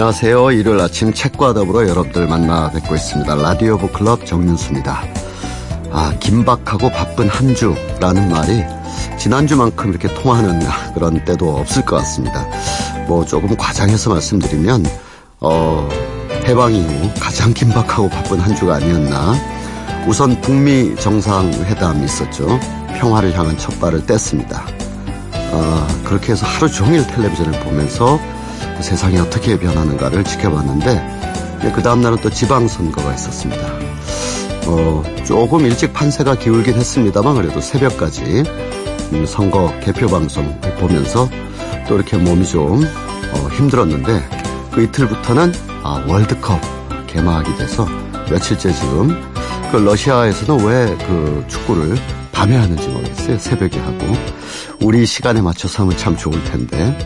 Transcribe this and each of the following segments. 안녕하세요. 일요일 아침 책과 더불어 여러분들 만나 뵙고 있습니다. 라디오 북클럽 정윤수입니다. 긴박하고 바쁜 한 주라는 말이 지난주만큼 이렇게 통하는 그런 때도 없을 것 같습니다. 조금 과장해서 말씀드리면 해방 이후 가장 긴박하고 바쁜 한 주가 아니었나. 우선 북미 정상회담이 있었죠. 평화를 향한 첫 발을 뗐습니다. 그렇게 해서 하루 종일 텔레비전을 보면서 그 세상이 어떻게 변하는가를 지켜봤는데, 그 다음날은 또 지방선거가 있었습니다. 조금 일찍 판세가 기울긴 했습니다만 그래도 새벽까지 선거 개표방송 보면서 또 이렇게 몸이 좀 힘들었는데, 그 이틀부터는 월드컵 개막이 돼서 며칠째 지금 그 러시아에서는 왜 그 축구를 밤에 하는지 모르겠어요. 새벽에 하고. 우리 시간에 맞춰서 하면 참 좋을 텐데.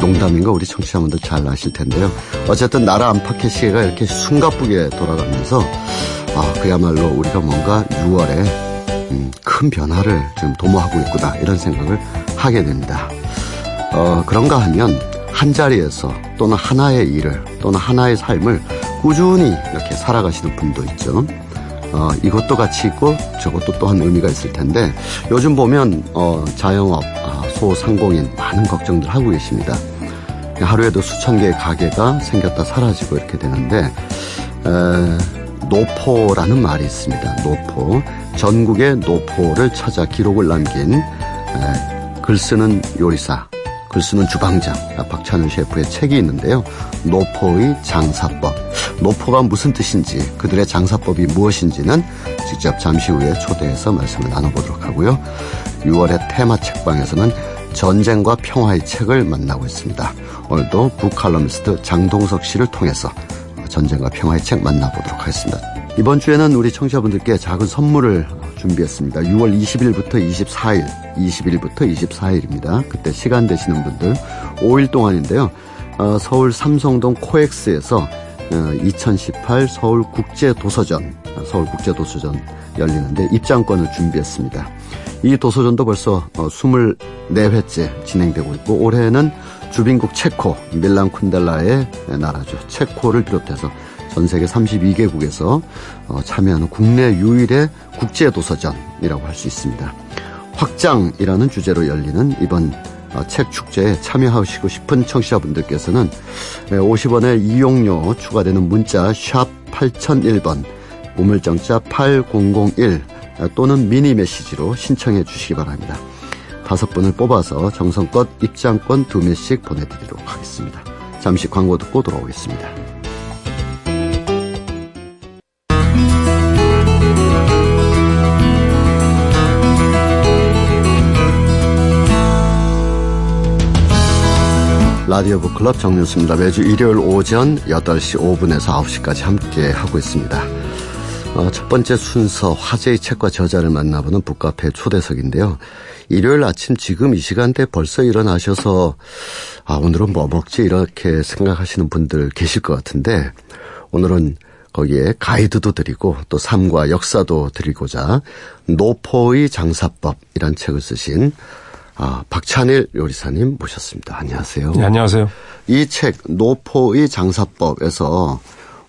농담인가 우리 청취자분들 잘 아실 텐데요. 어쨌든 나라 안팎의 시계가 이렇게 숨가쁘게 돌아가면서 그야말로 우리가 뭔가 6월에 큰 변화를 지금 도모하고 있구나 이런 생각을 하게 됩니다. 그런가 하면 한자리에서 또는 하나의 일을 또는 하나의 삶을 꾸준히 이렇게 살아가시는 분도 있죠. 이것도 가치 있고 저것도 또한 의미가 있을 텐데, 요즘 보면 자영업, 소상공인 많은 걱정들 하고 계십니다. 하루에도 수천 개의 가게가 생겼다 사라지고 이렇게 되는데, 노포라는 말이 있습니다. 노포. 전국의 노포를 찾아 기록을 남긴 글쓰는 요리사, 글쓰는 주방장 박찬일 셰프의 책이 있는데요. 노포의 장사법. 노포가 무슨 뜻인지, 그들의 장사법이 무엇인지는 직접 잠시 후에 초대해서 말씀을 나눠보도록 하고요. 6월의 테마 책방에서는 전쟁과 평화의 책을 만나고 있습니다. 오늘도 북칼럼니스트 장동석 씨를 통해서 전쟁과 평화의 책 만나보도록 하겠습니다. 이번 주에는 우리 청취자분들께 작은 선물을 준비했습니다. 6월 20일부터 24일, 20일부터 24일입니다. 그때 시간 되시는 분들 5일 동안인데요. 서울 삼성동 코엑스에서 2018 서울국제도서전 열리는데 입장권을 준비했습니다. 이 도서전도 벌써 24회째 진행되고 있고, 올해는 주빈국 체코, 밀란 쿤델라의 나라죠. 체코를 비롯해서 전 세계 32개국에서 참여하는 국내 유일의 국제도서전이라고 할 수 있습니다. 확장이라는 주제로 열리는 이번 책 축제에 참여하시고 싶은 청취자분들께서는 50원의 이용료 추가되는 문자 샵 8001번, 우물정자 8001 또는 미니 메시지로 신청해 주시기 바랍니다. 5분을 뽑아서 정성껏 입장권 2매씩 보내드리도록 하겠습니다. 잠시 광고 듣고 돌아오겠습니다. 라디오 북클럽 정윤수입니다. 매주 일요일 오전 8시 5분에서 9시까지 함께하고 있습니다. 첫 번째 순서, 화제의 책과 저자를 만나보는 북카페 초대석인데요. 일요일 아침 지금 이 시간대에 벌써 일어나셔서 오늘은 뭐 먹지 이렇게 생각하시는 분들 계실 것 같은데, 오늘은 거기에 가이드도 드리고 또 삶과 역사도 드리고자 노포의 장사법이란 책을 쓰신 박찬일 요리사님 모셨습니다. 안녕하세요. 네, 안녕하세요. 이 책 노포의 장사법에서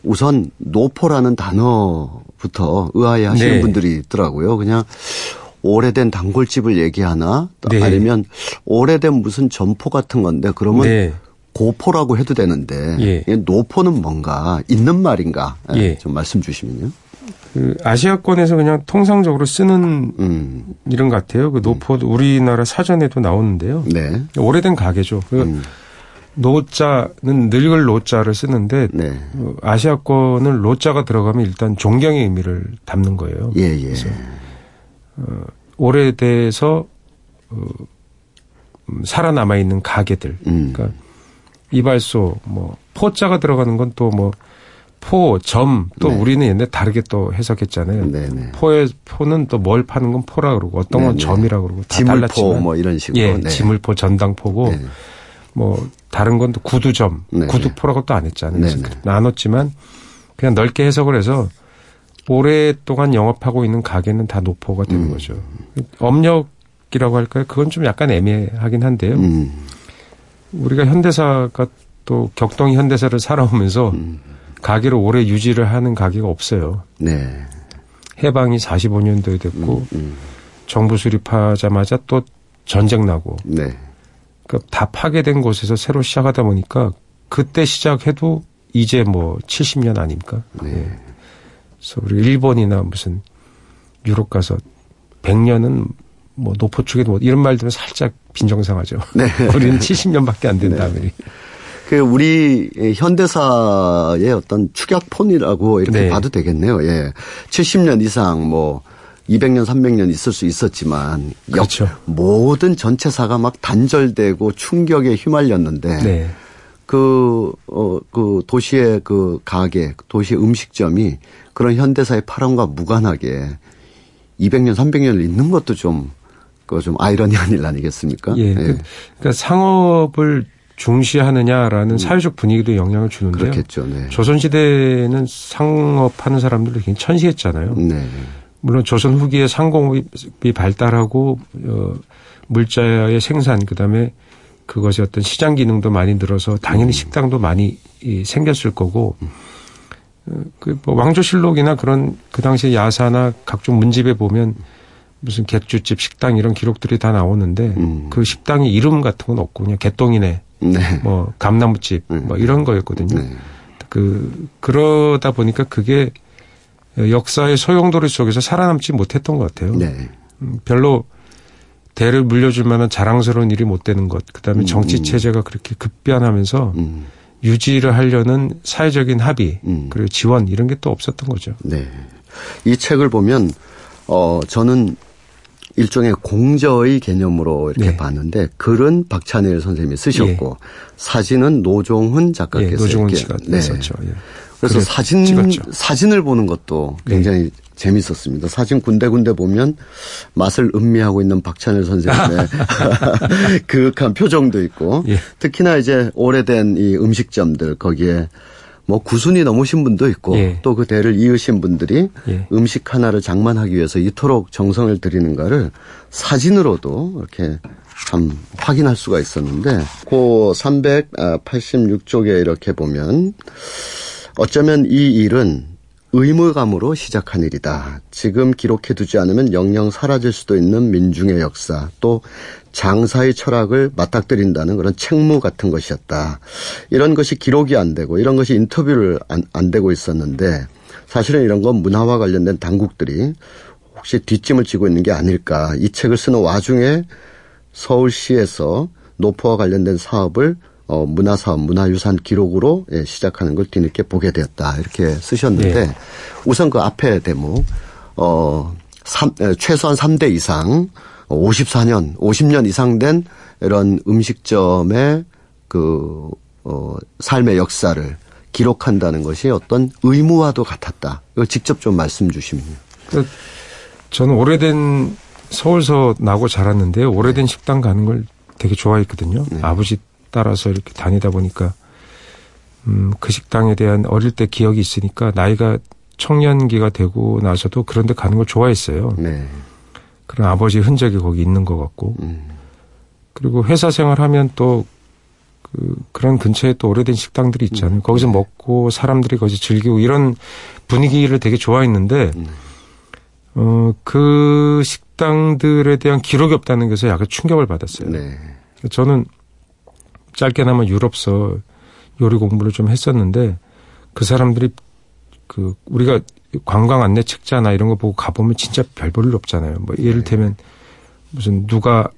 우선 노포라는 단어부터 의아해하시는 분들이 있더라고요. 그냥 오래된 단골집을 얘기하나, 아니면 오래된 무슨 점포 같은 건데, 그러면 고포라고 해도 되는데 노포는 뭔가 있는 말인가? 좀 말씀 주시면요. 그 아시아권에서 그냥 통상적으로 쓰는 이름 같아요. 그 노포 우리나라 사전에도 나오는데요. 네. 오래된 가게죠. 그 노자는 늙을 노자를 쓰는데 아시아권은 노자가 들어가면 일단 존경의 의미를 담는 거예요. 예예. 그래서 오래돼서 살아남아 있는 가게들. 그러니까 이발소 뭐 포자가 들어가는 건 또 뭐 포, 점, 또 우리는 옛날에 다르게 또 해석했잖아요. 네네. 포는 또 뭘 파는 건 포라 그러고 어떤 건 점이라고 그러고 다 지물포 달랐지만. 뭐 이런 식으로. 예, 네. 지물포, 전당포고 뭐 다른 건 또 구두점, 구두포라고 또 안 했잖아요. 그래서 나눴지만 그냥 넓게 해석을 해서 오랫동안 영업하고 있는 가게는 다 노포가 되는 거죠. 업력이라고 할까요? 그건 좀 약간 애매하긴 한데요. 우리가 현대사가 또 격동이 현대사를 살아오면서 가계를 오래 유지를 하는 가계가 없어요. 네. 해방이 45년도에 됐고 정부 수립하자마자 또 전쟁 나고. 네. 그러니까 다 파괴된 곳에서 새로 시작하다 보니까 그때 시작해도 이제 뭐 70년 아닙니까? 네. 예. 그래서 우리 일본이나 무슨 유럽 가서 100년은 뭐 노포축에도 뭐 이런 말 들으면 살짝 빈정상하죠. 네. 우리는 70년밖에 안 된다. 네. 그 우리 현대사의 어떤 축약폰이라고 이렇게 네. 봐도 되겠네요. 예. 70년 이상 뭐 200년, 300년 있을 수 있었지만 그렇죠. 모든 전체사가 막 단절되고 충격에 휘말렸는데 네. 그 도시의 그 가게, 도시의 음식점이 그런 현대사의 파란과 무관하게 200년, 300년을 잇는 것도 좀 아이러니한 일 아니겠습니까? 예. 예. 그러니까 상업을 중시하느냐라는 사회적 분위기도 영향을 주는데요. 그렇겠죠. 네. 조선시대에는 상업하는 사람들도 굉장히 천시했잖아요. 네. 물론 조선 후기에 상공업이 발달하고 물자의 생산 그다음에 그것이 어떤 시장 기능도 많이 늘어서 당연히 식당도 많이 생겼을 거고 그 뭐 왕조실록이나 그런 그 당시에 야사나 각종 문집에 보면 무슨 객주집 식당 이런 기록들이 다 나오는데 그 식당의 이름 같은 건 없고 그냥 개똥이네 네. 뭐 감나무집 뭐 이런 거였거든요. 네. 그러다 보니까 그게 역사의 소용돌이 속에서 살아남지 못했던 것 같아요. 네. 별로 대를 물려줄 만한 자랑스러운 일이 못 되는 것. 그다음에 정치 체제가 그렇게 급변하면서 유지를 하려는 사회적인 합의 그리고 지원 이런 게 또 없었던 거죠. 네. 이 책을 보면 저는 일종의 공저의 개념으로 이렇게 네. 봤는데 글은 박찬일 선생님이 쓰셨고 예. 사진은 노종훈 작가께서 노종훈 씨가 썼죠. 예. 그래서 사진을 보는 것도 굉장히 네. 재밌었습니다. 사진 군데군데 보면 맛을 음미하고 있는 박찬일 선생님의 그윽한 표정도 있고 예. 특히나 이제 오래된 이 음식점들 거기에 뭐 구순이 넘으신 분도 있고 예. 또 그 대를 이으신 분들이 예. 음식 하나를 장만하기 위해서 이토록 정성을 들이는가를 사진으로도 이렇게 참 확인할 수가 있었는데 그 386쪽에 이렇게 보면 어쩌면 이 일은 의무감으로 시작한 일이다. 지금 기록해두지 않으면 영영 사라질 수도 있는 민중의 역사, 또 장사의 철학을 맞닥뜨린다는 그런 책무 같은 것이었다. 이런 것이 기록이 안 되고 이런 것이 인터뷰를 안 되고 있었는데 사실은 이런 건 문화와 관련된 당국들이 혹시 뒷짐을 지고 있는 게 아닐까. 이 책을 쓰는 와중에 서울시에서 노포와 관련된 사업을 문화사업, 문화유산 기록으로 예, 시작하는 걸 뒤늦게 보게 되었다. 이렇게 쓰셨는데, 네. 우선 그 앞에 대목, 최소한 3대 이상, 54년, 50년 이상 된 이런 음식점의 삶의 역사를 기록한다는 것이 어떤 의무와도 같았다. 이걸 직접 좀 말씀 주시면. 저는 오래된 서울서 나고 자랐는데요. 오래된 네. 식당 가는 걸 되게 좋아했거든요. 네. 아버지 따라서 이렇게 다니다 보니까 그 식당에 대한 어릴 때 기억이 있으니까 나이가 청년기가 되고 나서도 그런 데 가는 걸 좋아했어요. 네. 그런 아버지의 흔적이 거기 있는 것 같고 그리고 회사 생활하면 또 그런 근처에 또 오래된 식당들이 있잖아요. 거기서 먹고 사람들이 거기서 즐기고 이런 분위기를 되게 좋아했는데 그 식당들에 대한 기록이 없다는 것에 약간 충격을 받았어요. 네. 저는 짧게나마 유럽서 요리 공부를 좀 했었는데 그 사람들이 우리가 관광 안내 책자나 이런 거 보고 가보면 진짜 별 볼 일 없잖아요. 뭐 예를 들면 무슨 누가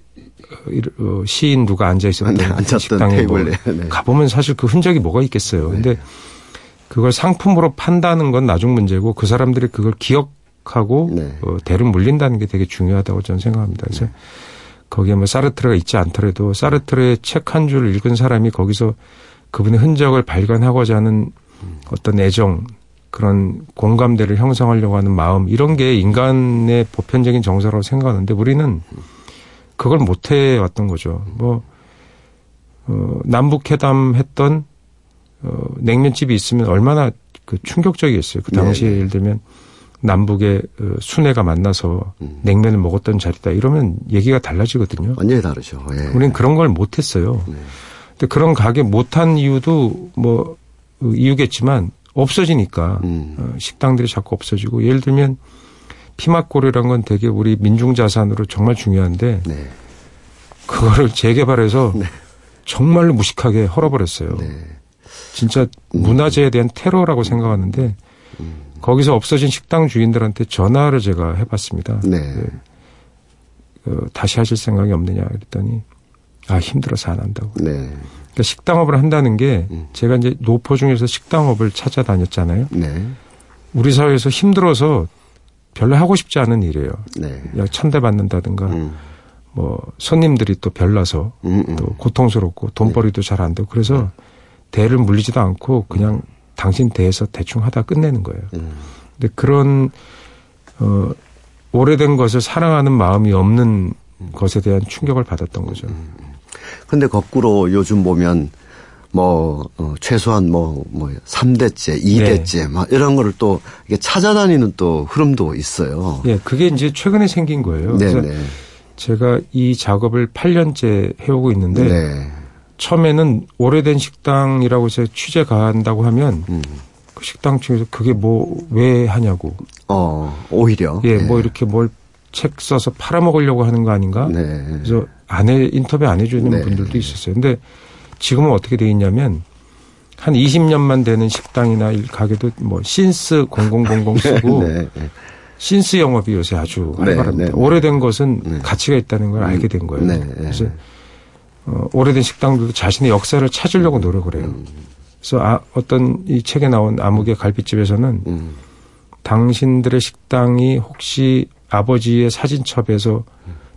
시인 누가 앉아 있었던 식당에 뭐 가보면 사실 그 흔적이 뭐가 있겠어요. 근데 그걸 상품으로 판다는 건 나중 문제고 그 사람들이 그걸 기억하고 대를 물린다는 게 되게 중요하다고 저는 생각합니다. 그래서 거기에 뭐 사르트르가 있지 않더라도 사르트르의 책 한 줄 읽은 사람이 거기서 그분의 흔적을 발견하고자 하는 어떤 애정, 그런 공감대를 형성하려고 하는 마음, 이런 게 인간의 보편적인 정서라고 생각하는데 우리는 그걸 못 해왔던 거죠. 뭐, 남북회담 했던, 냉면집이 있으면 얼마나 충격적이었어요. 그 당시에 예를 들면 남북의 순회가 만나서 냉면을 먹었던 자리다. 이러면 얘기가 달라지거든요. 완전히 다르죠. 예. 우린 그런 걸 못했어요. 네. 근데 그런 가게 못한 이유도 뭐 이유겠지만 없어지니까 식당들이 자꾸 없어지고 예를 들면 피막고래란 건 되게 우리 민중 자산으로 정말 중요한데 네. 그거를 재개발해서 네. 정말로 무식하게 헐어버렸어요. 네. 진짜 문화재에 대한 테러라고 생각하는데 거기서 없어진 식당 주인들한테 전화를 제가 해봤습니다. 네. 네. 다시 하실 생각이 없느냐 그랬더니 아 힘들어서 안 한다고. 네. 그러니까 식당업을 한다는 게 제가 이제 노포 중에서 식당업을 찾아다녔잖아요. 네. 우리 사회에서 힘들어서 별로 하고 싶지 않은 일이에요. 네. 천대받는다든가 뭐 손님들이 또 별나서 또 고통스럽고 돈벌이도 잘 안 되고 그래서 대를 물리지도 않고 그냥 당신 대에서 대충 하다 끝내는 거예요. 근데 그런 오래된 것을 사랑하는 마음이 없는 것에 대한 충격을 받았던 거죠. 근데 거꾸로 요즘 보면 뭐 최소한 뭐 3대째, 2대째 네. 막 이런 거를 또 이게 찾아다니는 또 흐름도 있어요. 네, 그게 이제 최근에 생긴 거예요. 네네. 그래서 제가 이 작업을 8년째 해오고 있는데 네. 처음에는 오래된 식당이라고 해서 취재 간다고 하면 그 식당 측에서 그게 뭐 왜 하냐고. 오히려. 예, 네. 뭐 이렇게 뭘 책 써서 팔아먹으려고 하는 거 아닌가. 네. 그래서 인터뷰 안 해주는 네. 분들도 있었어요. 근데 지금은 어떻게 돼 있냐면 한 20년만 되는 식당이나 가게도 뭐 신스 0000 쓰고 네. 신스 영업이 요새 아주 활발합니다. 네. 오래된 것은 네. 가치가 있다는 걸 알게 된 거예요. 네. 그래서 오래된 식당들도 자신의 역사를 찾으려고 노력을 해요. 그래서 어떤 이 책에 나온 암흑의 갈비집에서는 당신들의 식당이 혹시 아버지의 사진첩에서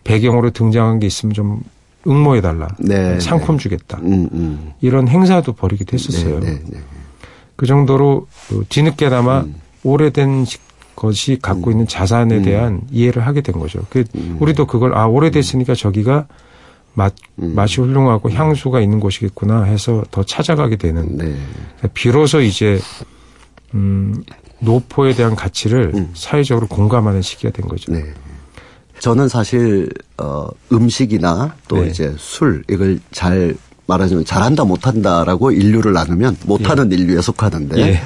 배경으로 등장한 게 있으면 좀 응모해달라. 네, 상품 네. 주겠다. 이런 행사도 벌이기도 했었어요. 네, 네, 네. 그 정도로 뒤늦게나마 오래된 것이 갖고 있는 자산에 대한 이해를 하게 된 거죠. 우리도 그걸 오래됐으니까 저기가 맛이 훌륭하고 향수가 있는 곳이겠구나 해서 더 찾아가게 되는. 네. 비로소 이제 노포에 대한 가치를 사회적으로 공감하는 시기가 된 거죠. 네. 저는 사실 음식이나 또 네. 이제 술 이걸 잘 말하자면 잘한다 못한다라고 인류를 나누면 못하는 예. 인류에 속하는데 예.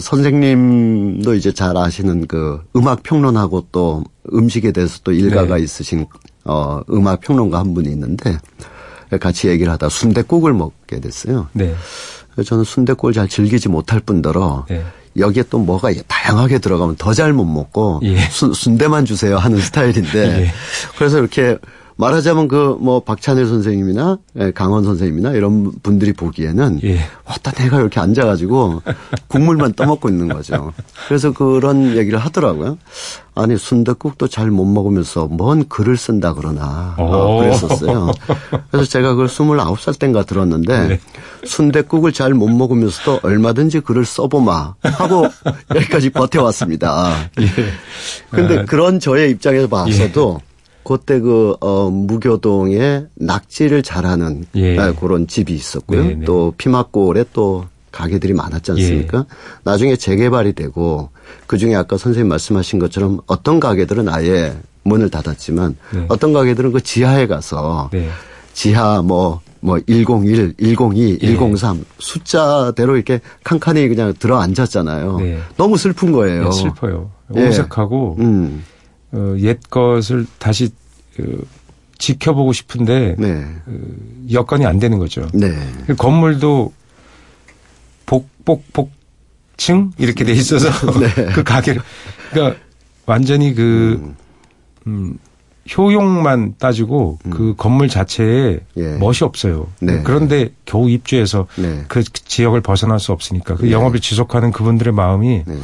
선생님도 이제 잘 아시는 그 음악 평론하고 또 음식에 대해서 또 일가가 네. 있으신 음악 평론가 한 분이 있는데 같이 얘기를 하다 순댓국을 먹게 됐어요. 네. 저는 순댓국을 잘 즐기지 못할 뿐더러. 네. 여기에 또 뭐가 다양하게 들어가면 더 잘 못 먹고 예. 순대만 주세요 하는 스타일인데 예. 그래서 이렇게 말하자면 그 뭐 박찬일 선생님이나 강원 선생님이나 이런 분들이 보기에는 예. 왔다 내가 이렇게 앉아가지고 국물만 떠먹고 있는 거죠. 그래서 그런 얘기를 하더라고요. 아니 순댓국도 잘 못 먹으면서 뭔 글을 쓴다 그러나 그랬었어요. 그래서 제가 그걸 29살 땐가 들었는데 네. 순댓국을 잘 못 먹으면서도 얼마든지 글을 써보마 하고 여기까지 버텨왔습니다. 그런데 예. 그런 저의 입장에서 봐서도 예. 그때 무교동에 낙지를 잘하는 예. 그런 집이 있었고요. 네네. 또 피막골에 또 가게들이 많았지 않습니까? 예. 나중에 재개발이 되고 그중에 아까 선생님 말씀하신 것처럼 어떤 가게들은 아예 문을 닫았지만 네. 어떤 가게들은 그 지하에 가서 네. 지하 101, 102, 예. 103 숫자대로 이렇게 칸칸이 그냥 들어앉았잖아요. 네. 너무 슬픈 거예요. 네, 슬퍼요. 오색하고 예. 옛 것을 다시 지켜보고 싶은데 네. 여건이 안 되는 거죠. 네. 건물도 복층 이렇게 돼 있어서 네. 그 가게를 그러니까 완전히 효용만 따지고 그 건물 자체에 예. 멋이 없어요. 네. 그런데 겨우 입주해서 네. 그 지역을 벗어날 수 없으니까 그 네. 영업을 지속하는 그분들의 마음이 네.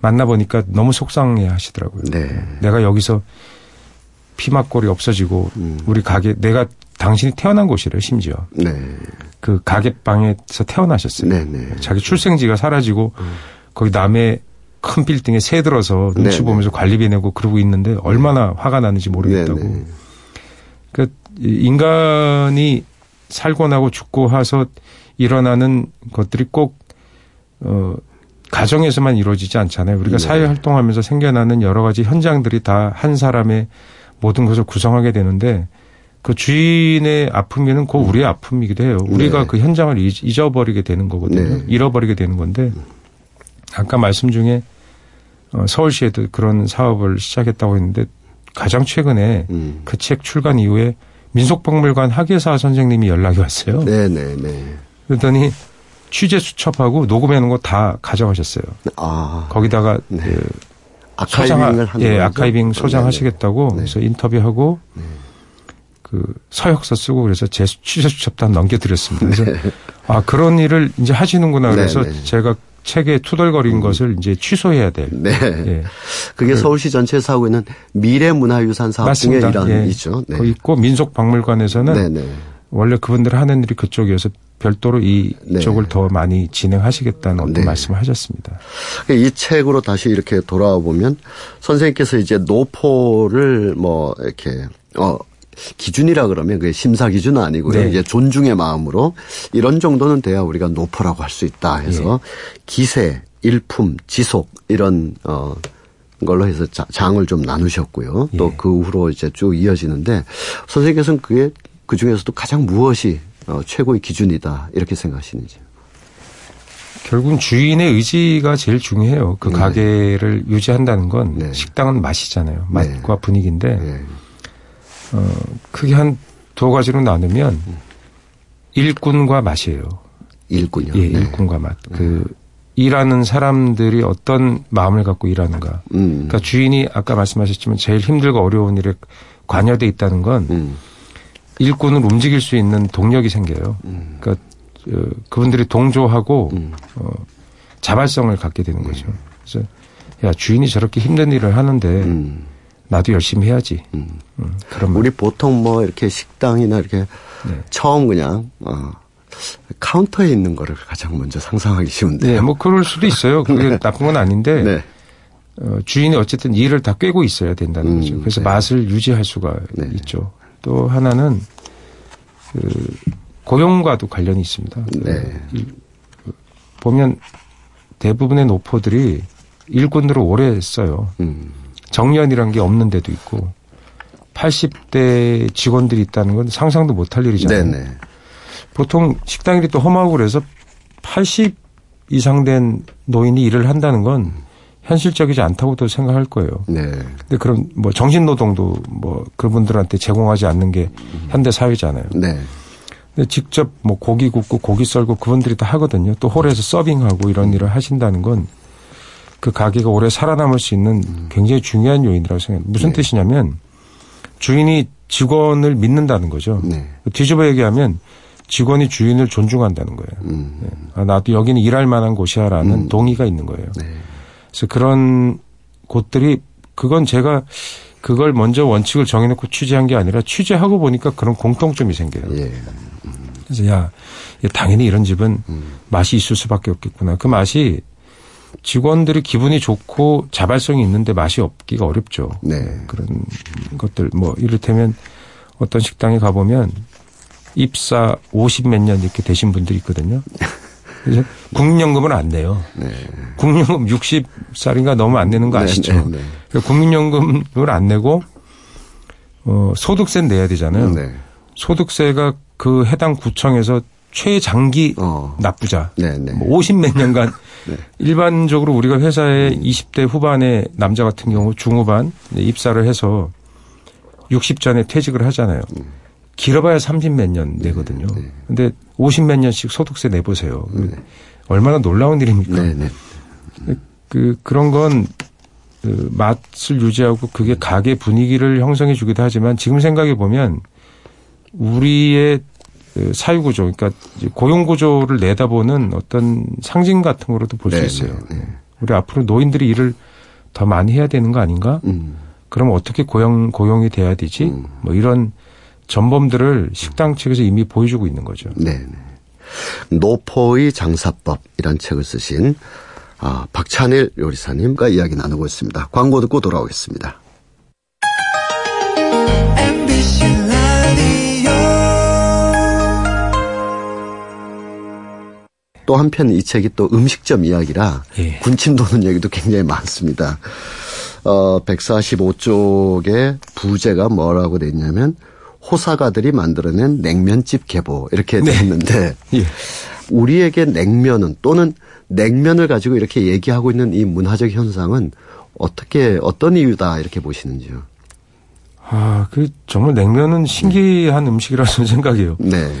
만나보니까 너무 속상해 하시더라고요. 네. 내가 여기서 피막골이 없어지고 우리 가게 내가 당신이 태어난 곳이래요. 심지어. 네. 그 가게방에서 태어나셨어요. 네, 네. 자기 출생지가 사라지고 거기 남의 큰 빌딩에 새 들어서 눈치 네, 보면서 네. 관리비 내고 그러고 있는데 얼마나 화가 나는지 모르겠다고. 네, 네. 그러니까 인간이 살고 나고 죽고 와서 일어나는 것들이 꼭 가정에서만 이루어지지 않잖아요. 우리가 네. 사회 활동하면서 생겨나는 여러 가지 현장들이 다 한 사람의 모든 것을 구성하게 되는데 그 주인의 아픔에는 곧 우리의 아픔이기도 해요. 우리가 네. 그 현장을 잊어버리게 되는 거거든요. 네. 잃어버리게 되는 건데 아까 말씀 중에 서울시에도 그런 사업을 시작했다고 했는데 가장 최근에 그 책 출간 이후에 민속박물관 학예사 선생님이 연락이 왔어요. 네네네. 그랬더니 취재 수첩하고 녹음해놓은 거 다 가져가셨어요. 아, 거기다가 네. 그 아카이빙을 하는 예, 아카이빙 소장하시겠다고 네. 그래서 인터뷰하고 네. 그 서역서 쓰고 그래서 제 취재 수첩도 한 넘겨드렸습니다. 그래서 네. 아 그런 일을 이제 하시는구나. 그래서 네, 네. 제가 책에 투덜거린 것을 이제 취소해야 될. 네. 예. 그게 서울시 전체에서 하고 있는 미래문화유산 사업 중에 일환이죠. 네. 거기 있고 민속박물관에서는 네, 네. 원래 그분들 하는 일이 그쪽이어서 별도로 이쪽을 네. 더 많이 진행하시겠다는 어떤 네. 말씀을 하셨습니다. 이 책으로 다시 이렇게 돌아와 보면 선생님께서 이제 노포를 뭐 이렇게 기준이라 그러면 그게 심사 기준은 아니고요. 네. 이제 존중의 마음으로 이런 정도는 돼야 우리가 노포라고 할 수 있다 해서 네. 기세, 일품, 지속 이런 걸로 해서 장을 좀 나누셨고요. 네. 또 그 후로 이제 쭉 이어지는데 선생님께서는 그게 그 중에서도 가장 무엇이 최고의 기준이다 이렇게 생각하시는지. 결국은 주인의 의지가 제일 중요해요. 그 네. 가게를 유지한다는 건 네. 식당은 맛이잖아요. 맛과 네. 분위기인데 네. 크게 한 두 가지로 나누면 일꾼과 맛이에요. 일꾼요? 예, 네. 일꾼과 맛. 그 일하는 사람들이 어떤 마음을 갖고 일하는가. 그러니까 주인이 아까 말씀하셨지만 제일 힘들고 어려운 일에 관여돼 있다는 건 일꾼을 움직일 수 있는 동력이 생겨요. 그러니까 그분들이 동조하고 자발성을 갖게 되는 거죠. 그래서 야 주인이 저렇게 힘든 일을 하는데 나도 열심히 해야지. 그런 우리 보통 뭐 이렇게 식당이나 이렇게 네. 처음 그냥 카운터에 있는 거를 가장 먼저 상상하기 쉬운데. 네, 뭐 그럴 수도 있어요. 그게 네. 나쁜 건 아닌데 네. 주인이 어쨌든 일을 다 꿰고 있어야 된다는 거죠. 그래서 네. 맛을 유지할 수가 네. 있죠. 또 하나는 그 고용과도 관련이 있습니다. 네. 보면 대부분의 노포들이 일꾼으로 오래 써요. 정년이란 게 없는 데도 있고 80대 직원들이 있다는 건 상상도 못할 일이잖아요. 네네. 보통 식당일이 또 험하고 그래서 80 이상 된 노인이 일을 한다는 건 현실적이지 않다고도 생각할 거예요. 네. 근데 그럼 뭐 정신노동도 뭐 그분들한테 제공하지 않는 게 현대 사회잖아요. 네. 근데 직접 뭐 고기 굽고 고기 썰고 그분들이 다 하거든요. 또 홀에서 서빙하고 이런 일을 하신다는 건 그 가게가 오래 살아남을 수 있는 굉장히 중요한 요인이라고 생각해요. 무슨 네. 뜻이냐면 주인이 직원을 믿는다는 거죠. 네. 뒤집어 얘기하면 직원이 주인을 존중한다는 거예요. 네. 아, 나도 여기는 일할 만한 곳이야라는 동의가 있는 거예요. 네. 그래서 그런 곳들이 그건 제가 그걸 먼저 원칙을 정해놓고 취재한 게 아니라 취재하고 보니까 그런 공통점이 생겨요. 예. 그래서 야 당연히 이런 집은 맛이 있을 수밖에 없겠구나. 그 맛이 직원들이 기분이 좋고 자발성이 있는데 맛이 없기가 어렵죠. 네. 그런 것들 뭐 이를테면 어떤 식당에 가보면 입사 50몇 년 이렇게 되신 분들이 있거든요. 그래서 국민연금은 안 내요. 네. 국민연금 60살인가 넘으면 안 내는 거 아시죠? 네, 네, 네. 국민연금을 안 내고 소득세 내야 되잖아요. 네. 소득세가 그 해당 구청에서 최장기 납부자 네, 네. 뭐 50몇 년간 네. 일반적으로 우리가 회사에 20대 후반의 남자 같은 경우 중후반 입사를 해서 60 전에 퇴직을 하잖아요. 길어봐야 30몇 년 내거든요. 그런데 네, 네. 50몇 년씩 소득세 내보세요. 네. 얼마나 놀라운 일입니까? 네, 네. 그런 건 맛을 유지하고 그게 가게 분위기를 형성해 주기도 하지만 지금 생각해 보면 우리의 사유구조, 그러니까 고용구조를 내다보는 어떤 상징 같은 거로도 볼 수 네, 있어요. 네, 네. 우리 앞으로 노인들이 일을 더 많이 해야 되는 거 아닌가? 그럼 어떻게 고용이 돼야 되지? 뭐 이런 전범들을 식당 측에서 이미 보여주고 있는 거죠. 네. 노포의 장사법이란 책을 쓰신 박찬일 요리사님과 이야기 나누고 있습니다. 광고 듣고 돌아오겠습니다. 또 한편 이 책이 또 음식점 이야기라 예. 군침 도는 얘기도 굉장히 많습니다. 145쪽에 부제가 뭐라고 돼 있냐면 호사가들이 만들어낸 냉면집 계보 이렇게 됐는데 네. 예. 우리에게 냉면은 또는 냉면을 가지고 이렇게 얘기하고 있는 이 문화적 현상은 어떻게 어떤 이유다 이렇게 보시는지요? 아, 그 정말 냉면은 신기한 음식이라서 생각해요. 네.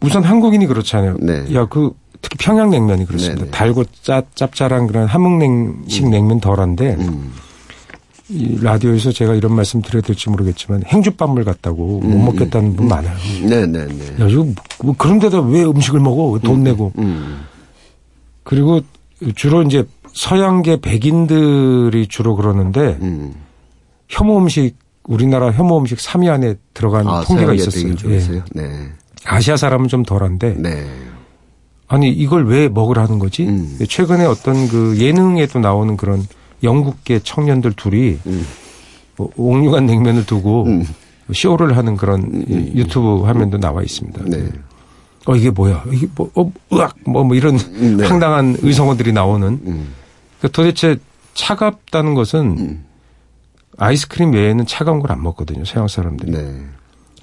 우선 한국인이 그렇잖아요. 네. 야, 그 특히 평양냉면이 그렇습니다. 네네. 달고 짭짤한 그런 함흥냉식 냉면 덜한데 이 라디오에서 제가 이런 말씀 드려야 될지 모르겠지만 행주밥물 같다고 못 먹겠다는 분 많아요. 네네네. 야, 이거 뭐 그런 데다 왜 음식을 먹어? 돈 내고. 그리고 주로 이제 서양계 백인들이 주로 그러는데 혐오 음식 우리나라 혐오 음식 3위 안에 들어간 통계가 있었어요. 예. 네. 아시아 사람은 좀 덜한데. 네. 아니 이걸 왜 먹으라는 거지? 최근에 어떤 그 예능에도 나오는 그런 영국계 청년들 둘이 옥류관 냉면을 두고 쇼를 하는 그런 유튜브 화면도 나와 있습니다. 네. 이게 뭐야? 이게 뭐 으악 뭐 이런 네. 황당한 의성어들이 나오는. 그러니까 도대체 차갑다는 것은 아이스크림 외에는 차가운 걸 안 먹거든요. 서양 사람들이. 네.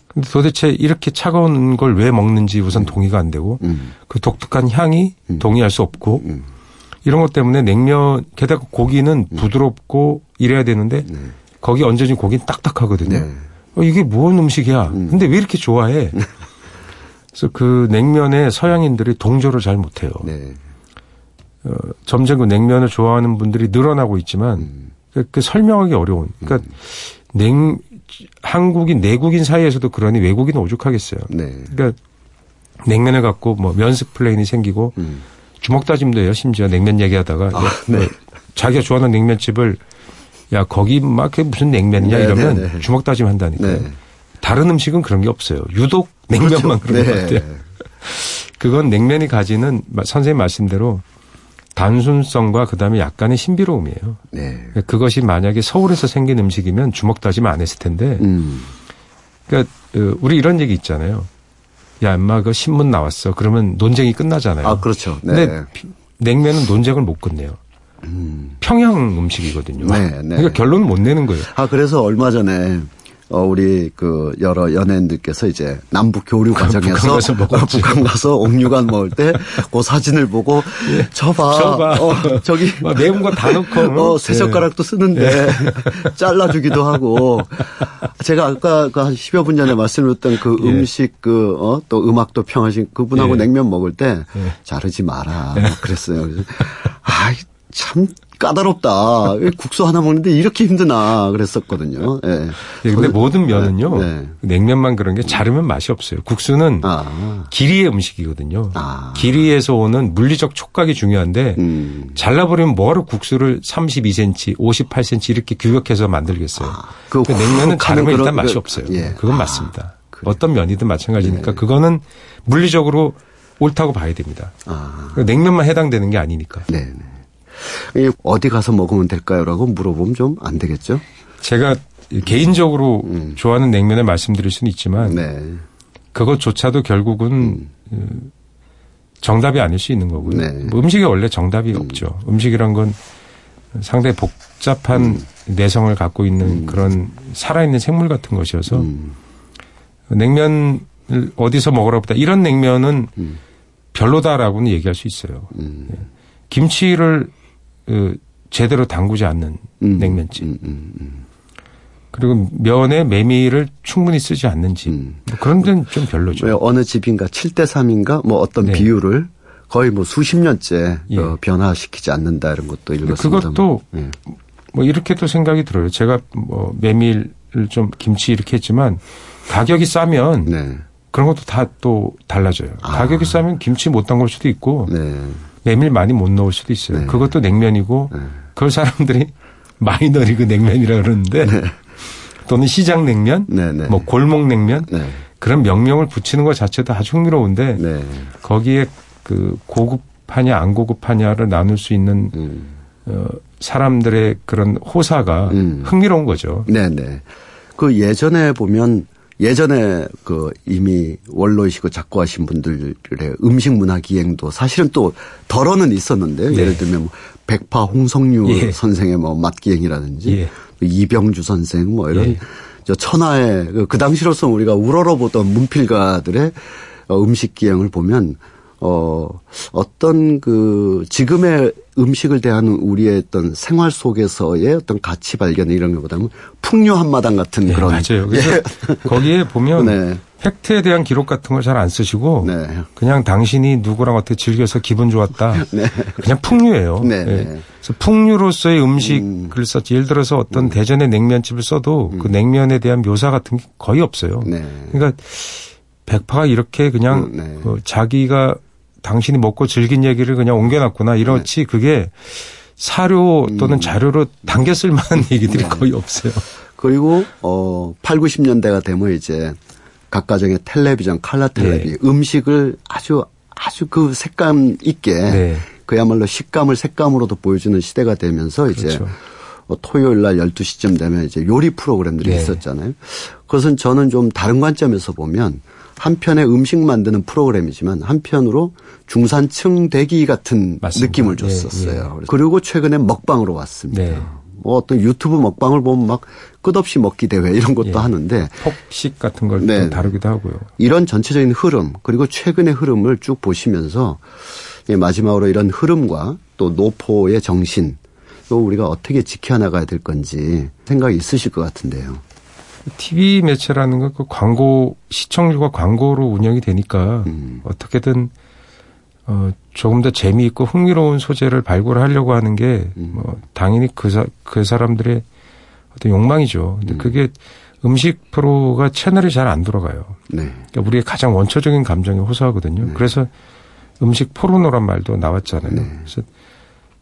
근데 도대체 이렇게 차가운 걸 왜 먹는지 우선 동의가 안 되고 그 독특한 향이 동의할 수 없고 이런 것 때문에 냉면 게다가 고기는 부드럽고 이래야 되는데 네. 거기 얹어진 고기는 딱딱하거든요. 네. 이게 뭔 음식이야. 근데 왜 이렇게 좋아해. 그래서 그 냉면에 서양인들이 동조를 잘 못해요. 네. 점점 그 냉면을 좋아하는 분들이 늘어나고 있지만 그 설명하기 어려운. 그러니까 한국인 내국인 사이에서도 그러니 외국인은 오죽하겠어요. 네. 그러니까 냉면을 갖고 뭐 면스플레인이 생기고 주먹 다짐도 해요. 심지어 냉면 얘기하다가 네. 자기가 좋아하는 냉면집을 야 거기 막 그게 무슨 냉면이냐 네, 이러면 네, 네. 주먹 다짐 한다니까요. 네. 다른 음식은 그런 게 없어요. 유독 냉면만 그렇죠. 그런 네. 것 같아요. 그건 냉면이 가지는 선생님 말씀대로 단순성과 그다음에 약간의 신비로움이에요. 네. 그것이 만약에 서울에서 생긴 음식이면 주먹 다짐 안 했을 텐데. 그러니까 우리 이런 얘기 있잖아요. 야, 인마 그 신문 나왔어. 그러면 논쟁이 끝나잖아요. 아, 그렇죠. 네. 근데 냉면은 논쟁을 못 끝내요. 평양 음식이거든요. 네, 네. 그러니까 결론은 못 내는 거예요. 아, 그래서 얼마 전에 우리 그 여러 연예인들께서 이제 남북 교류 과정에서 북한 가서 옥류관 먹을 때 그 사진을 보고 예. 저 봐. 저기 매운 거 다 넣고 세 젓가락도 쓰는데 예. 잘라주기도 하고 제가 아까 그 한 10여 분 전에 말씀드렸던 그 예. 음식 그 또 음악도 평하신 그분하고 예. 냉면 먹을 때 예. 자르지 마라 예. 그랬어요. 그래서 아이 참 까다롭다. 왜 국수 하나 먹는데 이렇게 힘드나 그랬었거든요. 예. 예, 근데 모든 면은요. 네. 냉면만 그런 게 자르면 맛이 없어요. 국수는 길이의 음식이거든요. 길이에서 오는 물리적 촉각이 중요한데 잘라버리면 뭐하러 국수를 32cm, 58cm 이렇게 규격해서 만들겠어요. 그러니까 냉면은 자르면 일단 맛이 없어요. 예. 그건 맞습니다. 그래. 어떤 면이든 마찬가지니까 네. 그거는 물리적으로 옳다고 봐야 됩니다. 그러니까 냉면만 해당되는 게 아니니까. 네. 어디 가서 먹으면 될까요?라고 물어보면 좀 안 되겠죠? 제가 개인적으로 좋아하는 냉면을 말씀드릴 수는 있지만 네. 그것조차도 결국은 정답이 아닐 수 있는 거고요. 네. 뭐 음식에 원래 정답이 없죠. 음식이란 건 상당히 복잡한 내성을 갖고 있는 그런 살아있는 생물 같은 것이어서 냉면을 어디서 먹으라고 했다. 이런 냉면은 별로다라고는 얘기할 수 있어요. 네. 김치를 제대로 담그지 않는 냉면집. 그리고 면에 메밀을 충분히 쓰지 않는 집. 그런 데는 좀 별로죠. 어느 집인가 7:3인가 뭐 어떤 네. 비율을 거의 뭐 수십 년째 예. 변화시키지 않는다 이런 것도 읽었습니다. 그것도 예. 뭐 이렇게 또 생각이 들어요. 제가 뭐 메밀을 좀 김치 이렇게 했지만 가격이 싸면 네. 그런 것도 다 또 달라져요. 가격이 싸면 김치 못 담글 수도 있고 네. 메밀 많이 못 넣을 수도 있어요. 네. 그것도 냉면이고 네. 그걸 사람들이 마이너리그 냉면이라 그러는데 네. 또는 시장 냉면, 네. 뭐 골목 냉면 네. 그런 명명을 붙이는 것 자체도 아주 흥미로운데 네. 거기에 그 고급하냐 안 고급하냐를 나눌 수 있는 사람들의 그런 호사가 흥미로운 거죠. 네네. 그 예전에 보면. 예전에 그 이미 원로이시고 작고하신 분들의 음식 문화 기행도 사실은 또 덜어는 있었는데요. 네. 예를 들면 뭐 백파 홍성유 예. 선생의 뭐 맛기행이라든지 예. 이병주 선생 뭐 이런 예. 저 천하의 그 당시로서 우리가 우러러보던 문필가들의 음식 기행을 보면 어떤 그 지금의 음식을 대한 우리의 어떤 생활 속에서의 어떤 가치 발견 이런 것보다는 풍류 한마당 같은 네, 그런. 맞아요. 그래서 거기에 보면 네. 팩트에 대한 기록 같은 걸 잘 안 쓰시고 네. 그냥 당신이 누구랑 어떻게 즐겨서 기분 좋았다. 네. 그냥 풍류예요. 네. 네. 그래서 풍류로서의 음식을 썼지. 예를 들어서 어떤 대전의 냉면집을 써도 그 냉면에 대한 묘사 같은 게 거의 없어요. 네. 그러니까 백파가 이렇게 그냥 네. 자기가 당신이 먹고 즐긴 얘기를 그냥 옮겨놨구나. 이렇지 네. 그게 사료 또는 자료로 당겨 쓸 만한 얘기들이 네. 거의 없어요. 그리고 8, 90년대가 되면 이제 각 가정의 텔레비전, 칼라 텔레비 네. 음식을 아주 그 색감 있게 네. 그야말로 식감을 색감으로도 보여주는 시대가 되면서 그렇죠. 이제 토요일 날 12시쯤 되면 이제 요리 프로그램들이 네. 있었잖아요. 그것은 저는 좀 다른 관점에서 보면 한편에 음식 만드는 프로그램이지만 한편으로 중산층 대기 같은 맞습니다. 느낌을 줬었어요. 예, 예. 그리고 최근에 먹방으로 왔습니다. 네. 뭐 어떤 유튜브 먹방을 보면 막 끝없이 먹기 대회 이런 것도 예. 하는데. 폭식 같은 걸 네. 다루기도 하고요. 이런 전체적인 흐름 그리고 최근의 흐름을 쭉 보시면서 예, 마지막으로 이런 흐름과 또 노포의 정신 또 우리가 어떻게 지켜나가야 될 건지 생각이 있으실 것 같은데요. TV 매체라는 건 그 광고 시청률과 광고로 운영이 되니까 어떻게든 조금 더 재미있고 흥미로운 소재를 발굴하려고 하는 게 뭐 당연히 그 사람들의 어떤 욕망이죠. 근데 그게 음식 프로가 채널이 잘 안 돌아가요. 네. 그러니까 우리의 가장 원초적인 감정에 호소하거든요. 네. 그래서 음식 포르노란 말도 나왔잖아요. 네. 그래서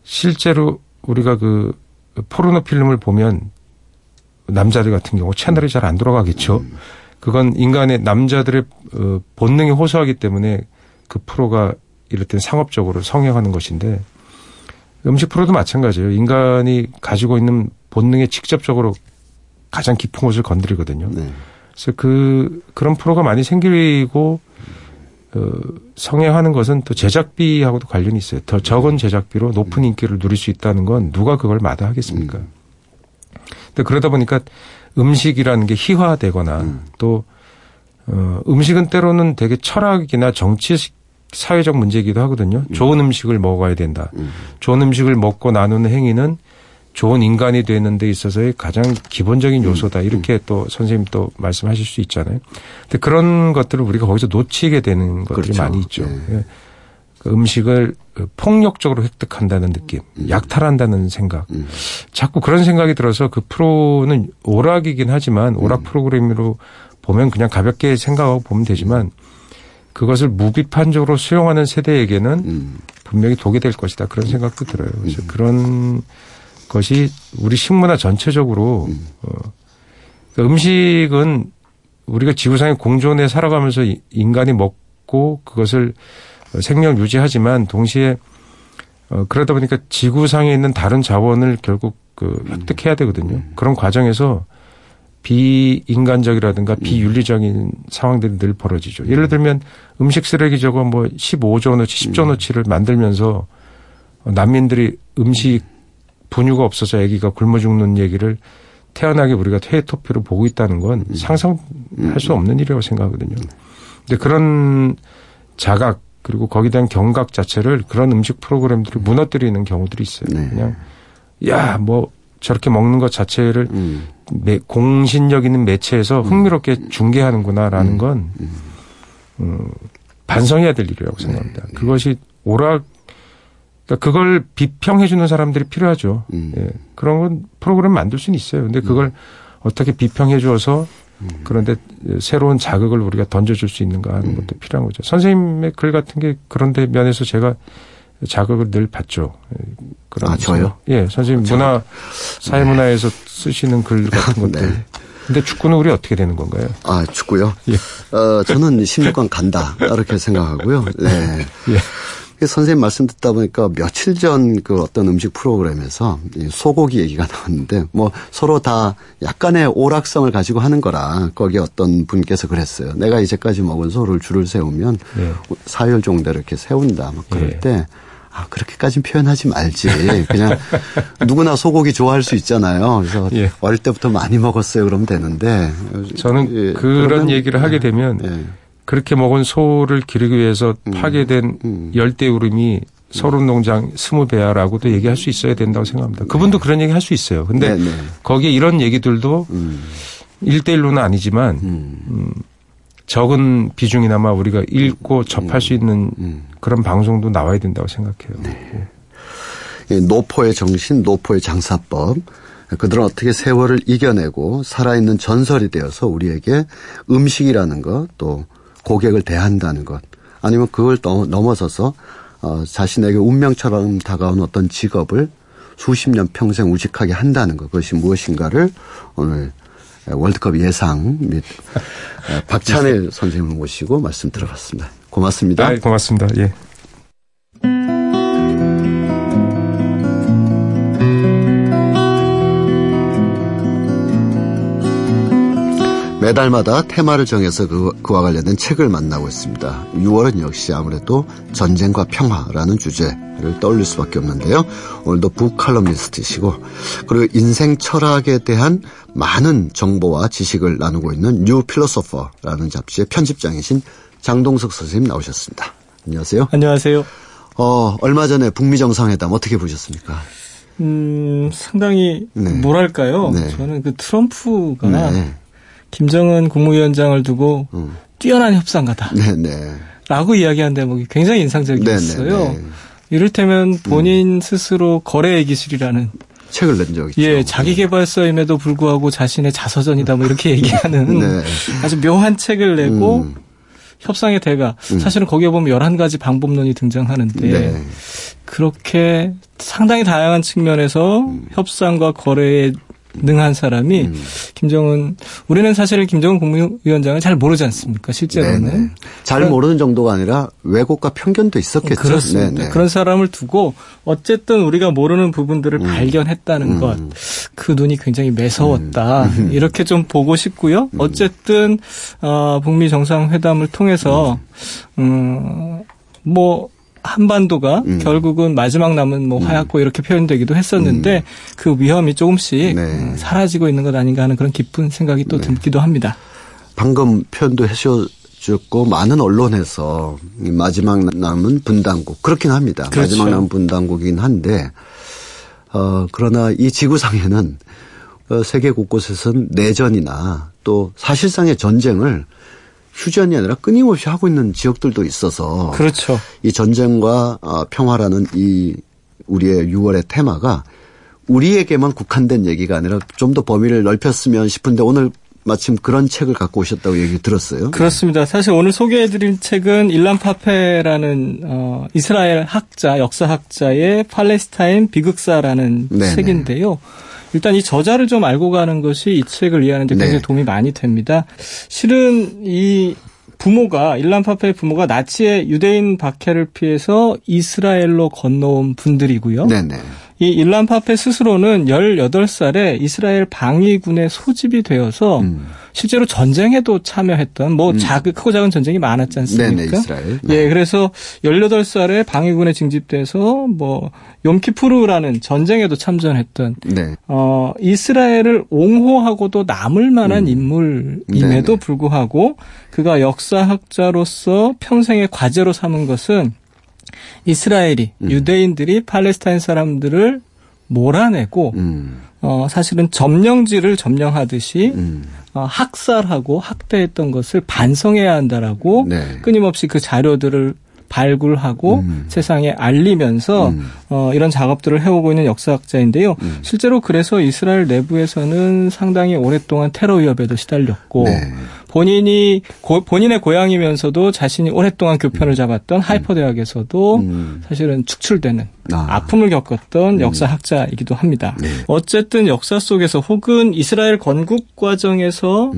실제로 우리가 그 포르노 필름을 보면 남자들 같은 경우 채널이 잘 안 돌아가겠죠. 그건 인간의 남자들의 본능에 호소하기 때문에 그 프로가 이렇든 상업적으로 성행하는 것인데 음식 프로도 마찬가지예요. 인간이 가지고 있는 본능에 직접적으로 가장 깊은 곳을 건드리거든요. 네. 그래서 그런 프로가 많이 생기고 성행하는 것은 또 제작비하고도 관련이 있어요. 더 적은 제작비로 높은 인기를 누릴 수 있다는 건 누가 그걸 마다하겠습니까? 근데 그러다 보니까 음식이라는 게 희화되거나 또 음식은 때로는 되게 철학이나 정치식 사회적 문제이기도 하거든요. 좋은 음식을 먹어야 된다. 좋은 음식을 먹고 나누는 행위는 좋은 인간이 되는 데 있어서의 가장 기본적인 요소다. 이렇게 또 선생님 또 말씀하실 수 있잖아요. 근데 그런 것들을 우리가 거기서 놓치게 되는 것들이 그렇죠. 많이 있죠. 네. 음식을 폭력적으로 획득한다는 느낌, 약탈한다는 생각. 자꾸 그런 생각이 들어서 그 프로는 오락이긴 하지만 오락 프로그램으로 보면 그냥 가볍게 생각하고 보면 되지만 그것을 무비판적으로 수용하는 세대에게는 분명히 독이 될 것이다. 그런 생각도 들어요. 그래서 그런 것이 우리 식문화 전체적으로 음식은 우리가 지구상의 공존에 살아가면서 인간이 먹고 그것을 생명을 유지하지만 동시에 그러다 보니까 지구상에 있는 다른 자원을 결국 획득해야 되거든요. 그런 과정에서 비인간적이라든가 비윤리적인 상황들이 늘 벌어지죠. 예를 들면 음식 쓰레기 저거 뭐 15조 원어치, 10조 원어치를 만들면서 난민들이 음식 분유가 없어서 아기가 굶어 죽는 얘기를 태연하게 우리가 태토피로 보고 있다는 건 상상할 수 없는 일이라고 생각하거든요. 근데 그런 자각 그리고 거기에 대한 경각 자체를 그런 음식 프로그램들이 무너뜨리는 경우들이 있어요. 네. 그냥 야, 뭐 저렇게 먹는 것 자체를 공신력 있는 매체에서 흥미롭게 중계하는구나라는 건 반성해야 될 일이라고 생각합니다. 네. 그것이 오락, 그러니까 그걸 비평해 주는 사람들이 필요하죠. 예. 그런 건 프로그램 만들 수는 있어요. 근데 그걸 어떻게 비평해 주어서 그런데 새로운 자극을 우리가 던져줄 수 있는가 하는 것도 필요한 거죠. 선생님의 글 같은 게 그런데 면에서 제가 자극을 늘 받죠. 그런 저요? 예, 선생님 문화, 사회문화에서 네. 쓰시는 글 같은 것들. 네. 근데 축구는 우리 어떻게 되는 건가요? 아, 축구요? 예. 저는 16강 간다 이렇게 생각하고요. 네. 예. 선생님 말씀 듣다 보니까 며칠 전 그 어떤 음식 프로그램에서 소고기 얘기가 나왔는데 뭐 서로 다 약간의 오락성을 가지고 하는 거라 거기 어떤 분께서 그랬어요. 내가 이제까지 먹은 소를 줄을 세우면 사혈종대로 이렇게 세운다. 막 그럴 때 아, 그렇게까지는 표현하지 말지. 그냥 누구나 소고기 좋아할 수 있잖아요. 그래서 예. 어릴 때부터 많이 먹었어요. 그러면 되는데. 저는 예, 그런 얘기를 하게 되면 예. 그렇게 먹은 소를 기르기 위해서 파괴된 열대우림이 서론농장 20배야라고도 얘기할 수 있어야 된다고 생각합니다. 그분도 네. 그런 얘기 할 수 있어요. 근데 네, 네. 거기에 이런 얘기들도 1대1로는 아니지만 적은 비중이나마 우리가 읽고 접할 수 있는 그런 방송도 나와야 된다고 생각해요. 네. 네. 노포의 정신, 노포의 장사법. 그들은 어떻게 세월을 이겨내고 살아있는 전설이 되어서 우리에게 음식이라는 것, 또 고객을 대한다는 것, 아니면 그걸 넘어서서 자신에게 운명처럼 다가온 어떤 직업을 수십 년 평생 우직하게 한다는 것, 그것이 무엇인가를 오늘 월드컵 예상 및 박찬일 선생님을 모시고 말씀 들어봤습니다. 고맙습니다. 아, 고맙습니다. 예. 매달마다 테마를 정해서 그와 관련된 책을 만나고 있습니다. 6월은 역시 아무래도 전쟁과 평화라는 주제를 떠올릴 수밖에 없는데요. 오늘도 북칼럼니스트시고 그리고 인생 철학에 대한 많은 정보와 지식을 나누고 있는 뉴 필로소퍼라는 잡지의 편집장이신 장동석 선생님 나오셨습니다. 안녕하세요. 안녕하세요. 얼마 전에 북미 정상회담 어떻게 보셨습니까? 상당히 네. 뭐랄까요? 네. 저는 그 트럼프가 네. 김정은 국무위원장을 두고 뛰어난 협상가다 라고 이야기한 대목이 굉장히 인상적이었어요. 네네. 이를테면 본인 스스로 거래의 기술이라는 책을 낸 적이 있죠. 예, 자기개발서임에도 불구하고 자신의 자서전이다 뭐 이렇게 얘기하는 네. 아주 묘한 책을 내고 협상의 대가. 사실은 거기에 보면 11가지 방법론이 등장하는데 네. 그렇게 상당히 다양한 측면에서 협상과 거래의 능한 사람이 김정은 우리는 사실 김정은 국무위원장을 잘 모르지 않습니까? 실제로는. 네네. 잘 모르는 정도가 아니라 왜곡과 편견도 있었겠죠. 그렇습니다. 네네. 그런 사람을 두고 어쨌든 우리가 모르는 부분들을 발견했다는 것. 그 눈이 굉장히 매서웠다. 이렇게 좀 보고 싶고요. 어쨌든 북미 정상회담을 통해서 뭐 한반도가 결국은 마지막 남은 뭐 화약고 이렇게 표현되기도 했었는데 그 위험이 조금씩 네. 사라지고 있는 것 아닌가 하는 그런 깊은 생각이 또 네. 들기도 합니다. 방금 표현도 해주셨고 많은 언론에서 마지막 남은 분단국 그렇긴 합니다. 그렇죠. 마지막 남은 분단국이긴 한데 그러나 이 지구상에는 세계 곳곳에서는 내전이나 또 사실상의 전쟁을 휴전이 아니라 끊임없이 하고 있는 지역들도 있어서 그렇죠. 이 전쟁과 평화라는 이 우리의 6월의 테마가 우리에게만 국한된 얘기가 아니라 좀 더 범위를 넓혔으면 싶은데 오늘 마침 그런 책을 갖고 오셨다고 얘기 들었어요. 그렇습니다. 사실 오늘 소개해드릴 책은 일란 파페라는 이스라엘 학자, 역사학자의 팔레스타인 비극사라는 네네. 책인데요. 일단 이 저자를 좀 알고 가는 것이 이 책을 이해하는 데 굉장히 네. 도움이 많이 됩니다. 실은 이 부모가 일란 파페의 부모가 나치의 유대인 박해를 피해서 이스라엘로 건너온 분들이고요. 네네. 이 일란 파페 스스로는 18살에 이스라엘 방위군에 소집이 되어서 실제로 전쟁에도 참여했던 뭐 크고 작은 전쟁이 많았지 않습니까? 네네, 이스라엘. 네. 예, 그래서 18살에 방위군에 징집돼서 뭐 욤키푸르라는 전쟁에도 참전했던 네. 이스라엘을 옹호하고도 남을 만한 인물임에도 네네. 불구하고 그가 역사학자로서 평생의 과제로 삼은 것은 이스라엘이 유대인들이 팔레스타인 사람들을 몰아내고 사실은 점령지를 점령하듯이 학살하고 학대했던 것을 반성해야 한다라고 네. 끊임없이 그 자료들을 발굴하고 세상에 알리면서 이런 작업들을 해오고 있는 역사학자인데요. 실제로 그래서 이스라엘 내부에서는 상당히 오랫동안 테러 위협에도 시달렸고 네. 본인의 고향이면서도 자신이 오랫동안 교편을 잡았던 하이퍼 대학에서도 사실은 축출되는 아픔을 겪었던 역사학자이기도 합니다. 네. 어쨌든 역사 속에서 혹은 이스라엘 건국 과정에서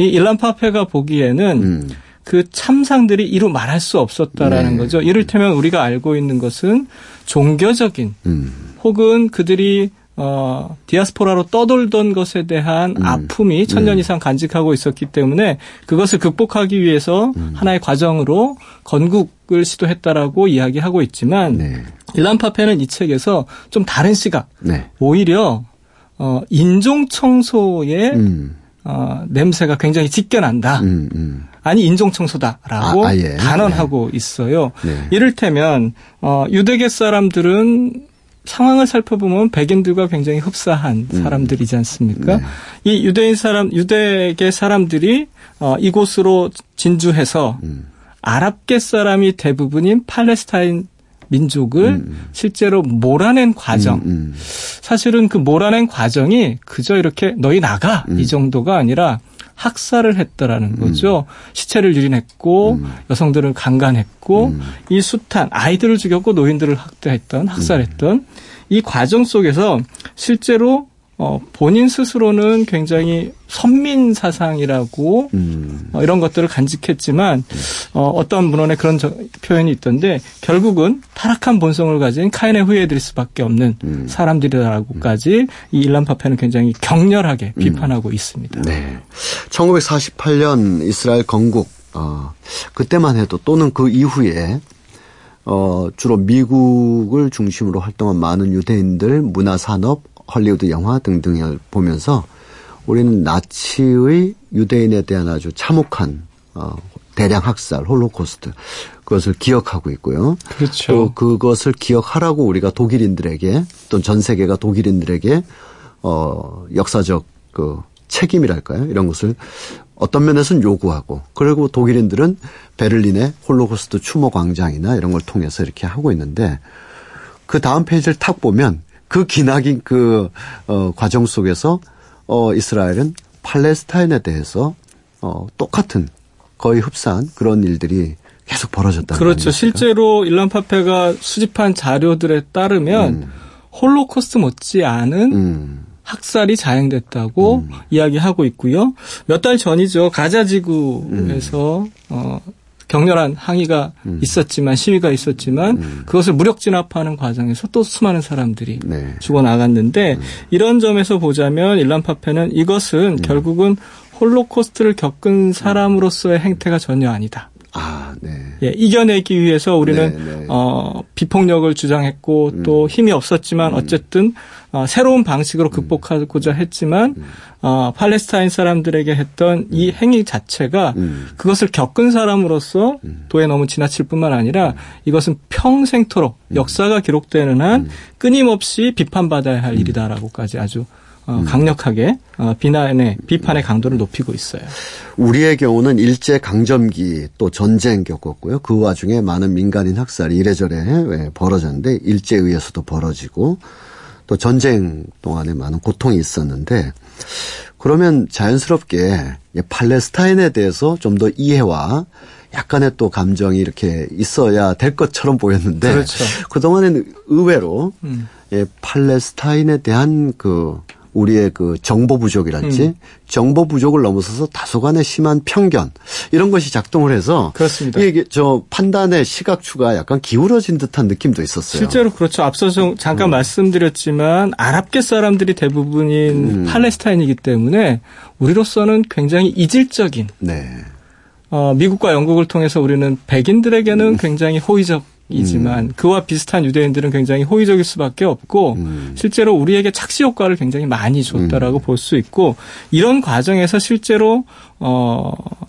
이 일란 파페가 보기에는 그 참상들이 이루 말할 수 없었다라는 네. 거죠. 이를테면 우리가 알고 있는 것은 종교적인 혹은 그들이 디아스포라로 떠돌던 것에 대한 아픔이 천년 이상 간직하고 있었기 때문에 그것을 극복하기 위해서 하나의 과정으로 건국을 시도했다라고 이야기하고 있지만 네. 일란 파페는 이 책에서 좀 다른 시각, 네. 오히려 인종청소의 냄새가 굉장히 짙게 난다. 아니 인종청소다라고 예. 단언하고 네. 있어요. 네. 이를테면 유대계 사람들은 상황을 살펴보면 백인들과 굉장히 흡사한 사람들이지 않습니까? 네. 이 유대계 사람들이 이곳으로 진주해서 아랍계 사람이 대부분인 팔레스타인 민족을 실제로 몰아낸 과정. 사실은 그 몰아낸 과정이 그저 이렇게 너희 나가 이 정도가 아니라 학살을 했다라는 거죠. 시체를 유린했고 여성들을 강간했고 이 숱한 아이들을 죽였고 노인들을 학대했던 학살했던 이 과정 속에서 실제로 본인 스스로는 굉장히 선민 사상이라고 이런 것들을 간직했지만 어떤 문헌에 그런 표현이 있던데 결국은 타락한 본성을 가진 카인의 후예들일 수밖에 없는 사람들이라고까지 이 일란 파페는 굉장히 격렬하게 비판하고 있습니다. 네, 1948년 이스라엘 건국 그때만 해도 또는 그 이후에 주로 미국을 중심으로 활동한 많은 유대인들 문화산업 헐리우드 영화 등등을 보면서 우리는 나치의 유대인에 대한 아주 참혹한 대량 학살, 홀로코스트 그것을 기억하고 있고요. 그렇죠. 또 그것을 기억하라고 우리가 독일인들에게 또는 전 세계가 독일인들에게 역사적 그 책임이랄까요? 이런 것을 어떤 면에서는 요구하고 그리고 독일인들은 베를린의 홀로코스트 추모 광장이나 이런 걸 통해서 이렇게 하고 있는데 그 다음 페이지를 탁 보면 그 기나긴 그 과정 속에서 이스라엘은 팔레스타인에 대해서 똑같은 거의 흡사한 그런 일들이 계속 벌어졌다는 그렇죠. 거 아닙니까? 실제로 일란 파페가 수집한 자료들에 따르면 홀로코스트 못지않은 학살이 자행됐다고 이야기하고 있고요. 몇 달 전이죠. 가자지구에서 격렬한 항의가 있었지만 시위가 있었지만 그것을 무력 진압하는 과정에서 또 수많은 사람들이 네. 죽어나갔는데 이런 점에서 보자면 일란 파페는 이것은 결국은 홀로코스트를 겪은 사람으로서의 행태가 전혀 아니다. 아, 네. 예, 이겨내기 위해서 우리는 네, 네. 비폭력을 주장했고 또 힘이 없었지만 어쨌든 새로운 방식으로 극복하고자 했지만 팔레스타인 사람들에게 했던 이 행위 자체가 그것을 겪은 사람으로서 도에 너무 지나칠 뿐만 아니라 이것은 평생토록 역사가 기록되는 한 끊임없이 비판받아야 할 일이다라고까지 아주 강력하게 비판의 강도를 높이고 있어요. 우리의 경우는 일제강점기 또 전쟁 겪었고요. 그 와중에 많은 민간인 학살이 이래저래 벌어졌는데 일제에 의해서도 벌어지고 또 전쟁 동안에 많은 고통이 있었는데 그러면 자연스럽게 팔레스타인에 대해서 좀 더 이해와 약간의 또 감정이 이렇게 있어야 될 것처럼 보였는데 그렇죠. 그동안에는 의외로 팔레스타인에 대한 그 우리의 그 정보 부족이랄지 정보 부족을 넘어서서 다소간의 심한 편견 이런 것이 작동을 해서 그렇습니다. 이게 저 판단의 시각추가 약간 기울어진 듯한 느낌도 있었어요. 실제로 그렇죠. 앞서서 잠깐 말씀드렸지만 아랍계 사람들이 대부분인 팔레스타인이기 때문에 우리로서는 굉장히 이질적인 네. 미국과 영국을 통해서 우리는 백인들에게는 굉장히 호의적 이지만 그와 비슷한 유대인들은 굉장히 호의적일 수밖에 없고 실제로 우리에게 착시 효과를 굉장히 많이 줬다라고 볼 수 있고 이런 과정에서 실제로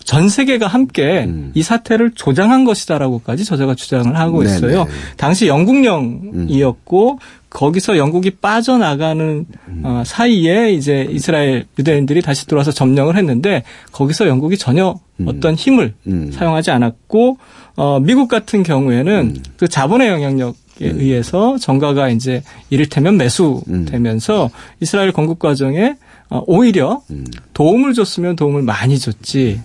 전 세계가 함께 이 사태를 조장한 것이다라고까지 저자가 주장을 하고 있어요. 네네. 당시 영국령이었고 거기서 영국이 빠져나가는 사이에 이제 이스라엘 유대인들이 다시 들어와서 점령을 했는데 거기서 영국이 전혀 어떤 힘을 사용하지 않았고 미국 같은 경우에는 그 자본의 영향력에 의해서 정가가 이제 이를테면 매수되면서 이스라엘 건국 과정에 오히려 도움을 줬으면 도움을 많이 줬지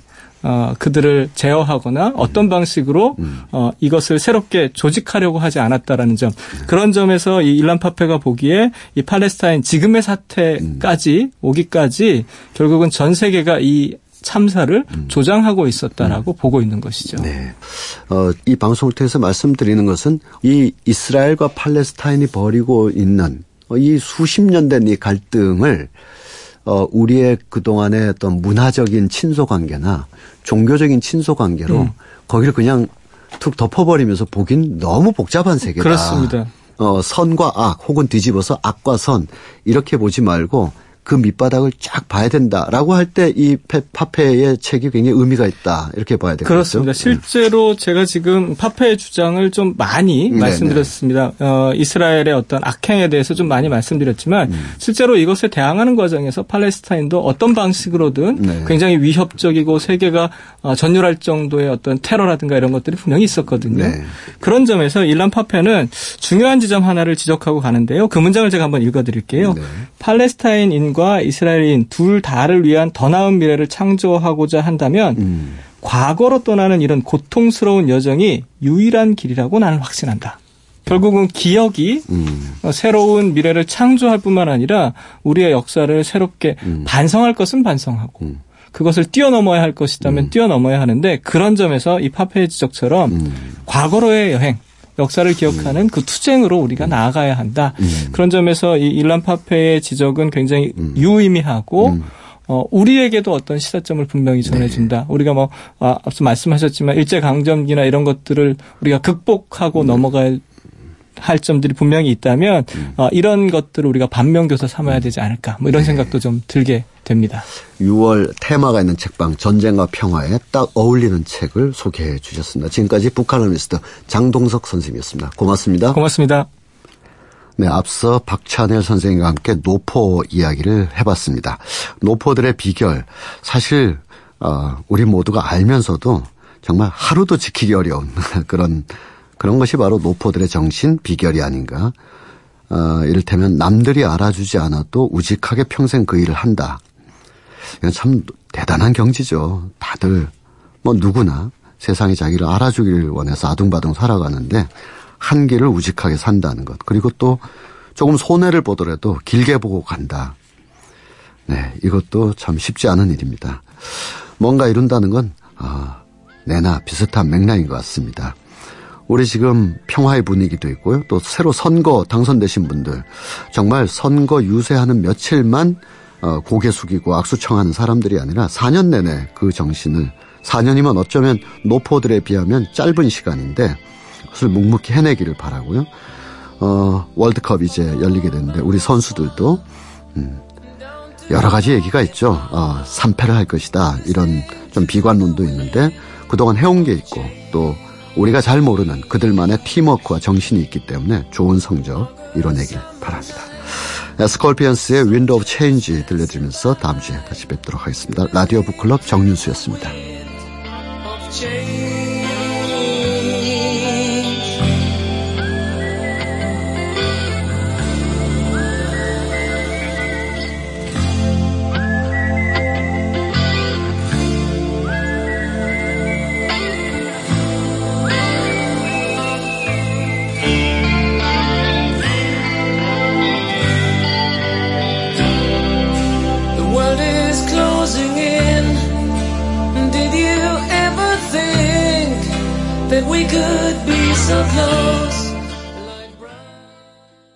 그들을 제어하거나 어떤 방식으로 이것을 새롭게 조직하려고 하지 않았다라는 점. 그런 점에서 이 일란 파페가 보기에 이 팔레스타인 지금의 사태까지 오기까지 결국은 전 세계가 이 참사를 조장하고 있었다라고 보고 있는 것이죠. 네. 이 방송을 통해서 말씀드리는 것은 이 이스라엘과 팔레스타인이 벌이고 있는 이 수십 년 된 이 갈등을 우리의 그동안의 어떤 문화적인 친소관계나 종교적인 친소관계로 거기를 그냥 툭 덮어버리면서 보긴 너무 복잡한 세계다. 그렇습니다. 선과 악 혹은 뒤집어서 악과 선 이렇게 보지 말고 그 밑바닥을 쫙 봐야 된다라고 할 때 이 파페의 책이 굉장히 의미가 있다 이렇게 봐야 되겠죠. 그렇습니다. 실제로 제가 지금 파페의 주장을 좀 많이 말씀드렸습니다. 이스라엘의 어떤 악행에 대해서 좀 많이 말씀드렸지만 실제로 이것에 대항하는 과정에서 팔레스타인도 어떤 방식으로든 굉장히 위협적이고 세계가 전율할 정도의 어떤 테러라든가 이런 것들이 분명히 있었거든요. 그런 점에서 일란 파페는 중요한 지점 하나를 지적하고 가는데요. 그 문장을 제가 한번 읽어드릴게요. 팔레스타인인 과 이스라엘인 둘 다를 위한 더 나은 미래를 창조하고자 한다면 과거로 떠나는 이런 고통스러운 여정이 유일한 길이라고 나는 확신한다. 결국은 기억이 새로운 미래를 창조할 뿐만 아니라 우리의 역사를 새롭게 반성할 것은 반성하고 그것을 뛰어넘어야 할 것이라면 뛰어넘어야 하는데 그런 점에서 이 파페의 지적처럼 과거로의 여행 역사를 기억하는 그 투쟁으로 우리가 나아가야 한다. 그런 점에서 이 일란 파페의 지적은 굉장히 유의미하고 우리에게도 어떤 시사점을 분명히 전해준다. 우리가 뭐 앞서 말씀하셨지만 일제강점기나 이런 것들을 우리가 극복하고 넘어갈 할 점들이 분명히 있다면 이런 것들을 우리가 반면교사 삼아야 되지 않을까 뭐 이런 생각도 좀 들게 됩니다. 6월 테마가 있는 책방 전쟁과 평화에 딱 어울리는 책을 소개해 주셨습니다. 지금까지 북칼럼니스트 장동석 선생님이었습니다. 고맙습니다. 고맙습니다. 네, 앞서 박찬일 선생님과 함께 노포 이야기를 해봤습니다. 노포들의 비결 사실 우리 모두가 알면서도 정말 하루도 지키기 어려운 그런 것이 바로 노포들의 정신 비결이 아닌가. 이를테면 남들이 알아주지 않아도 우직하게 평생 그 일을 한다. 이건 참 대단한 경지죠. 다들 뭐 누구나 세상이 자기를 알아주길 원해서 아둥바둥 살아가는데 한 길을 우직하게 산다는 것. 그리고 또 조금 손해를 보더라도 길게 보고 간다. 네, 이것도 참 쉽지 않은 일입니다. 뭔가 이룬다는 건 내나 비슷한 맥락인 것 같습니다. 우리 지금 평화의 분위기도 있고요. 또 새로 선거 당선되신 분들 정말 선거 유세하는 며칠만 고개 숙이고 악수 청하는 사람들이 아니라 4년 내내 그 정신을 4년이면 어쩌면 노포들에 비하면 짧은 시간인데 그것을 묵묵히 해내기를 바라고요. 월드컵 이제 열리게 되는데 우리 선수들도 여러 가지 얘기가 있죠. 3패를 할 것이다 이런 좀 비관론도 있는데 그동안 해온 게 있고 또 우리가 잘 모르는 그들만의 팀워크와 정신이 있기 때문에 좋은 성적 이뤄내길 바랍니다. 스콜피언스의 윈도우 오브 체인지 들려드리면서 다음 주에 다시 뵙도록 하겠습니다. 라디오 북클럽 정윤수였습니다. That we could be so close.